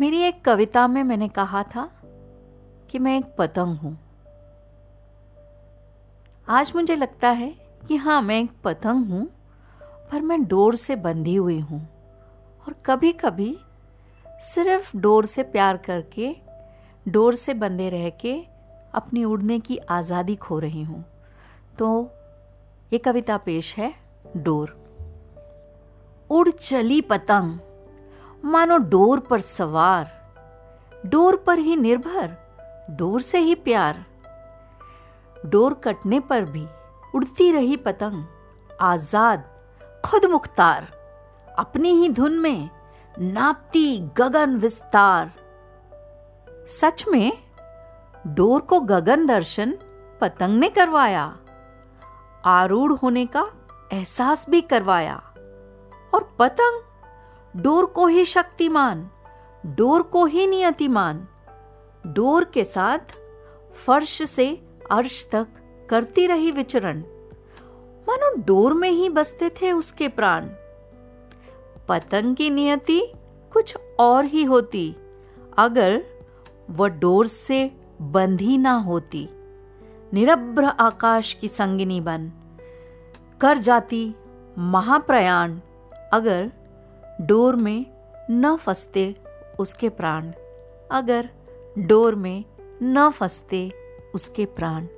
मेरी एक कविता में मैंने कहा था कि मैं एक पतंग हूँ। आज मुझे लगता है कि हाँ, मैं एक पतंग हूँ, पर मैं डोर से बंधी हुई हूँ और कभी कभी सिर्फ डोर से प्यार करके, डोर से बंधे रह के अपनी उड़ने की आज़ादी खो रही हूँ। तो ये कविता पेश है डोर। उड़ चली पतंग मानो डोर पर सवार, डोर पर ही निर्भर, डोर से ही प्यार। डोर कटने पर भी उड़ती रही पतंग, आज़ाद खुद मुख्तार, अपनी ही धुन में नापती गगन विस्तार। सच में डोर को गगन दर्शन पतंग ने करवाया, आरूढ़ होने का एहसास भी करवाया। और पतंग डोर को ही शक्तिमान, डोर को ही नियतिमान, डोर के साथ फर्श से अर्श तक करती रही विचरण। मानो डोर में ही बसते थे उसके प्राण। पतंग की नियति कुछ और ही होती अगर वह डोर से बंधी ना होती। निरभ्र आकाश की संगिनी बन कर जाती महाप्रयाण अगर डोर में न फंसते उसके प्राण, अगर डोर में न फंसते उसके प्राण।